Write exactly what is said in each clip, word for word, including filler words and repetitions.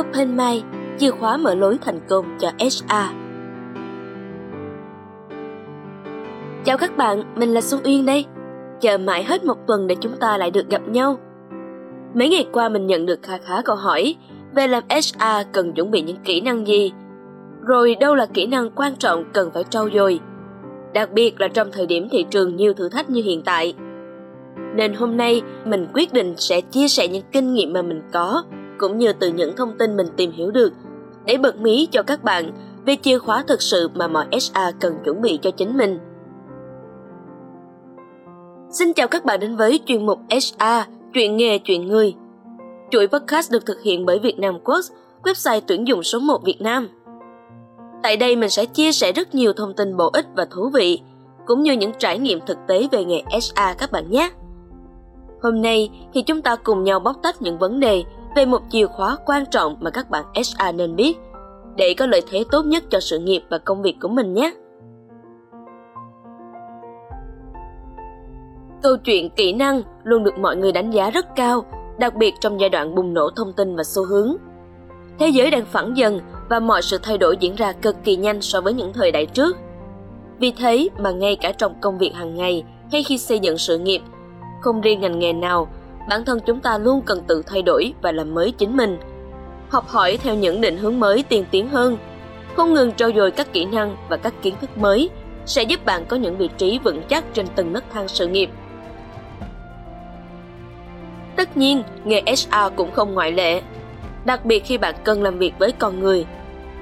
Open Mind, chìa khóa mở lối thành công cho hát rờ. Chào các bạn, mình là Xuân Uyên đây. Chờ mãi hết một tuần để chúng ta lại được gặp nhau. Mấy ngày qua mình nhận được khá khá câu hỏi về làm hát rờ cần chuẩn bị những kỹ năng gì, rồi đâu là kỹ năng quan trọng cần phải trau dồi, đặc biệt là trong thời điểm thị trường nhiều thử thách như hiện tại. Nên hôm nay mình quyết định sẽ chia sẻ những kinh nghiệm mà mình có, cũng như từ những thông tin mình tìm hiểu được, để bật mí cho các bạn về chìa khóa thực sự mà mọi hát rờ cần chuẩn bị cho chính mình. Xin chào các bạn đến với chuyên mục hát rờ, chuyện nghề, chuyện người. Chuỗi podcast được thực hiện bởi VietnamWorks, website tuyển dụng số một Việt Nam. Tại đây mình sẽ chia sẻ rất nhiều thông tin bổ ích và thú vị, cũng như những trải nghiệm thực tế về nghề hát rờ các bạn nhé. Hôm nay thì chúng ta cùng nhau bóc tách những vấn đề về một chìa khóa quan trọng mà các bạn hát rờ nên biết, để có lợi thế tốt nhất cho sự nghiệp và công việc của mình nhé. Câu chuyện kỹ năng luôn được mọi người đánh giá rất cao, đặc biệt trong giai đoạn bùng nổ thông tin và xu hướng. Thế giới đang phẳng dần và mọi sự thay đổi diễn ra cực kỳ nhanh so với những thời đại trước. Vì thế mà ngay cả trong công việc hàng ngày hay khi xây dựng sự nghiệp, không riêng ngành nghề nào, bản thân chúng ta luôn cần tự thay đổi và làm mới chính mình, học hỏi theo những định hướng mới tiên tiến hơn. Không ngừng trau dồi các kỹ năng và các kiến thức mới sẽ giúp bạn có những vị trí vững chắc trên từng nấc thang sự nghiệp. Tất nhiên, nghề hát rờ cũng không ngoại lệ, đặc biệt khi bạn cần làm việc với con người,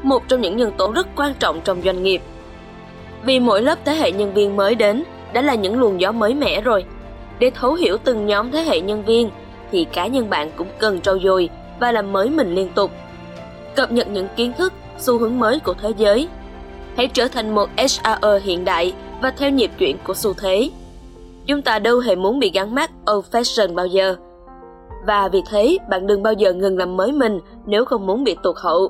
một trong những nhân tố rất quan trọng trong doanh nghiệp. Vì mỗi lớp thế hệ nhân viên mới đến đã là những luồng gió mới mẻ rồi. Để thấu hiểu từng nhóm thế hệ nhân viên thì cá nhân bạn cũng cần trau dồi và làm mới mình liên tục, cập nhật những kiến thức, xu hướng mới của thế giới. Hãy trở thành một hát rờ hiện đại và theo nhịp chuyển của xu thế. Chúng ta đâu hề muốn bị gắn mác old fashion bao giờ. Và vì thế, bạn đừng bao giờ ngừng làm mới mình nếu không muốn bị tụt hậu.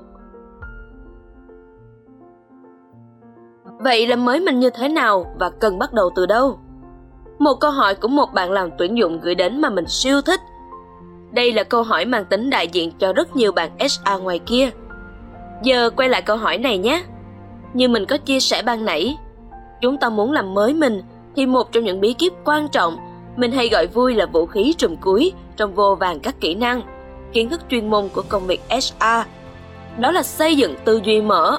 Vậy làm mới mình như thế nào và cần bắt đầu từ đâu? Một câu hỏi của một bạn làm tuyển dụng gửi đến mà mình siêu thích. Đây là câu hỏi mang tính đại diện cho rất nhiều bạn hát rờ ngoài kia. Giờ quay lại câu hỏi này nhé. Như mình có chia sẻ ban nãy, chúng ta muốn làm mới mình thì một trong những bí kíp quan trọng, mình hay gọi vui là vũ khí trùm cuối trong vô vàn các kỹ năng, kiến thức chuyên môn của công việc hát rờ, đó là xây dựng tư duy mở,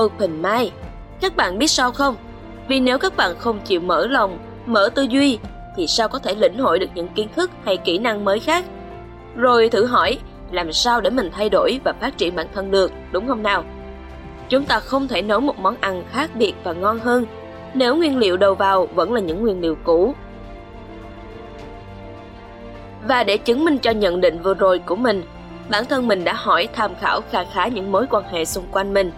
open mind. Các bạn biết sao không? Vì nếu các bạn không chịu mở lòng, mở tư duy thì sao có thể lĩnh hội được những kiến thức hay kỹ năng mới khác? Rồi thử hỏi làm sao để mình thay đổi và phát triển bản thân được, đúng không nào? Chúng ta không thể nấu một món ăn khác biệt và ngon hơn nếu nguyên liệu đầu vào vẫn là những nguyên liệu cũ. Và để chứng minh cho nhận định vừa rồi của mình, bản thân mình đã hỏi tham khảo khá khá những mối quan hệ xung quanh mình,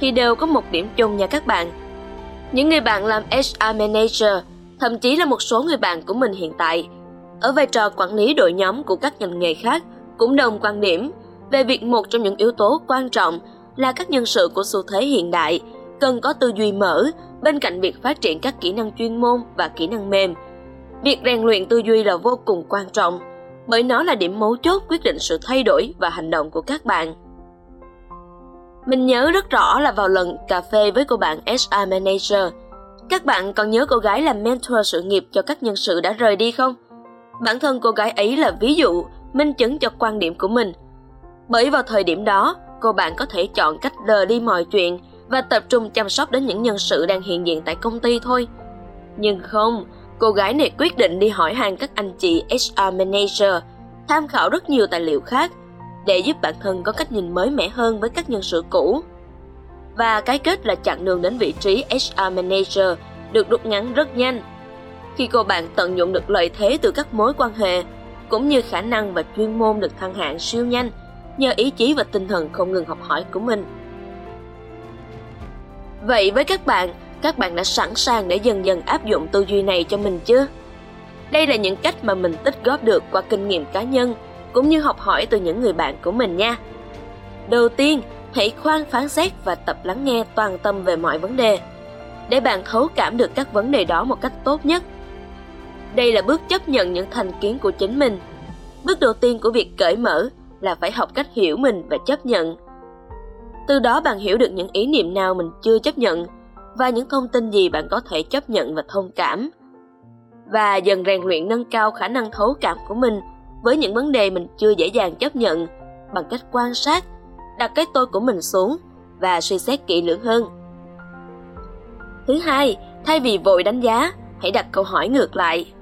thì đều có một điểm chung nha các bạn. Những người bạn làm hát rờ Manager, thậm chí là một số người bạn của mình hiện tại, ở vai trò quản lý đội nhóm của các ngành nghề khác cũng đồng quan điểm về việc một trong những yếu tố quan trọng là các nhân sự của xu thế hiện đại cần có tư duy mở bên cạnh việc phát triển các kỹ năng chuyên môn và kỹ năng mềm. Việc rèn luyện tư duy là vô cùng quan trọng, bởi nó là điểm mấu chốt quyết định sự thay đổi và hành động của các bạn. Mình nhớ rất rõ là vào lần cà phê với cô bạn hát rờ Manager, các bạn còn nhớ cô gái làm mentor sự nghiệp cho các nhân sự đã rời đi không? Bản thân cô gái ấy là ví dụ, minh chứng cho quan điểm của mình. Bởi vào thời điểm đó, cô bạn có thể chọn cách lờ đi mọi chuyện và tập trung chăm sóc đến những nhân sự đang hiện diện tại công ty thôi. Nhưng không, cô gái này quyết định đi hỏi han các anh chị hát rờ Manager, tham khảo rất nhiều tài liệu khác để giúp bản thân có cách nhìn mới mẻ hơn với các nhân sự cũ. Và cái kết là chặng đường đến vị trí hát rờ Manager được rút ngắn rất nhanh, khi cô bạn tận dụng được lợi thế từ các mối quan hệ, cũng như khả năng và chuyên môn được thăng hạng siêu nhanh nhờ ý chí và tinh thần không ngừng học hỏi của mình. Vậy với các bạn, các bạn đã sẵn sàng để dần dần áp dụng tư duy này cho mình chưa? Đây là những cách mà mình tích góp được qua kinh nghiệm cá nhân, cũng như học hỏi từ những người bạn của mình nha. Đầu tiên, hãy khoan phán xét và tập lắng nghe toàn tâm về mọi vấn đề, để bạn thấu cảm được các vấn đề đó một cách tốt nhất. Đây là bước chấp nhận những thành kiến của chính mình. Bước đầu tiên của việc cởi mở là phải học cách hiểu mình và chấp nhận. Từ đó bạn hiểu được những ý niệm nào mình chưa chấp nhận và những thông tin gì bạn có thể chấp nhận và thông cảm. Và dần rèn luyện nâng cao khả năng thấu cảm của mình với những vấn đề mình chưa dễ dàng chấp nhận bằng cách quan sát, đặt cái tôi của mình xuống và suy xét kỹ lưỡng hơn. Thứ hai, thay vì vội đánh giá, hãy đặt câu hỏi ngược lại.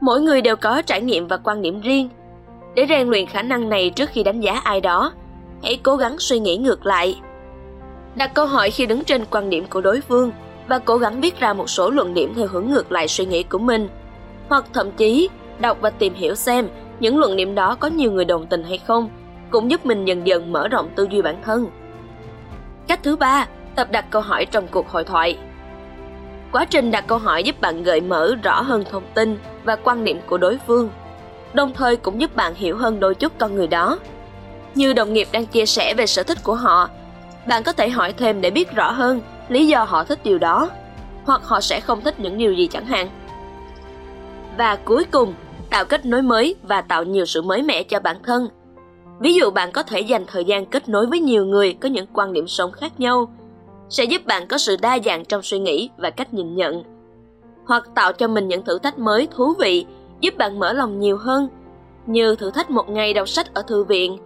Mỗi người đều có trải nghiệm và quan điểm riêng. Để rèn luyện khả năng này trước khi đánh giá ai đó, hãy cố gắng suy nghĩ ngược lại. Đặt câu hỏi khi đứng trên quan điểm của đối phương và cố gắng viết ra một số luận điểm theo hướng ngược lại suy nghĩ của mình. Hoặc thậm chí, đọc và tìm hiểu xem những luận điểm đó có nhiều người đồng tình hay không, cũng giúp mình dần dần mở rộng tư duy bản thân. Cách thứ ba, tập đặt câu hỏi trong cuộc hội thoại. Quá trình đặt câu hỏi giúp bạn gợi mở rõ hơn thông tin và quan điểm của đối phương, đồng thời cũng giúp bạn hiểu hơn đôi chút con người đó. Như đồng nghiệp đang chia sẻ về sở thích của họ, bạn có thể hỏi thêm để biết rõ hơn lý do họ thích điều đó, hoặc họ sẽ không thích những điều gì chẳng hạn. Và cuối cùng, tạo kết nối mới và tạo nhiều sự mới mẻ cho bản thân. Ví dụ bạn có thể dành thời gian kết nối với nhiều người có những quan điểm sống khác nhau, sẽ giúp bạn có sự đa dạng trong suy nghĩ và cách nhìn nhận. Hoặc tạo cho mình những thử thách mới thú vị, giúp bạn mở lòng nhiều hơn, như thử thách một ngày đọc sách ở thư viện,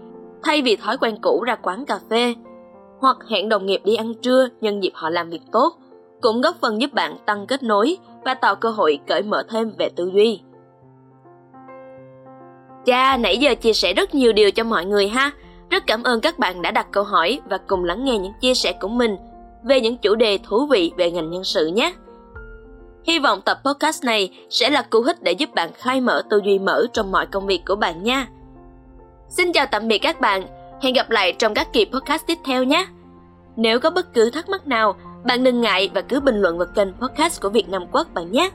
thay vì thói quen cũ ra quán cà phê, hoặc hẹn đồng nghiệp đi ăn trưa nhân dịp họ làm việc tốt, cũng góp phần giúp bạn tăng kết nối và tạo cơ hội cởi mở thêm về tư duy. Chà, nãy giờ chia sẻ rất nhiều điều cho mọi người ha. Rất cảm ơn các bạn đã đặt câu hỏi và cùng lắng nghe những chia sẻ của mình về những chủ đề thú vị về ngành nhân sự nhé. Hy vọng tập podcast này sẽ là cú hích để giúp bạn khai mở tư duy mở trong mọi công việc của bạn nha. Xin chào tạm biệt các bạn, hẹn gặp lại trong các kỳ podcast tiếp theo nhé. Nếu có bất cứ thắc mắc nào, bạn đừng ngại và cứ bình luận vào kênh podcast của VietnamWorks bạn nhé.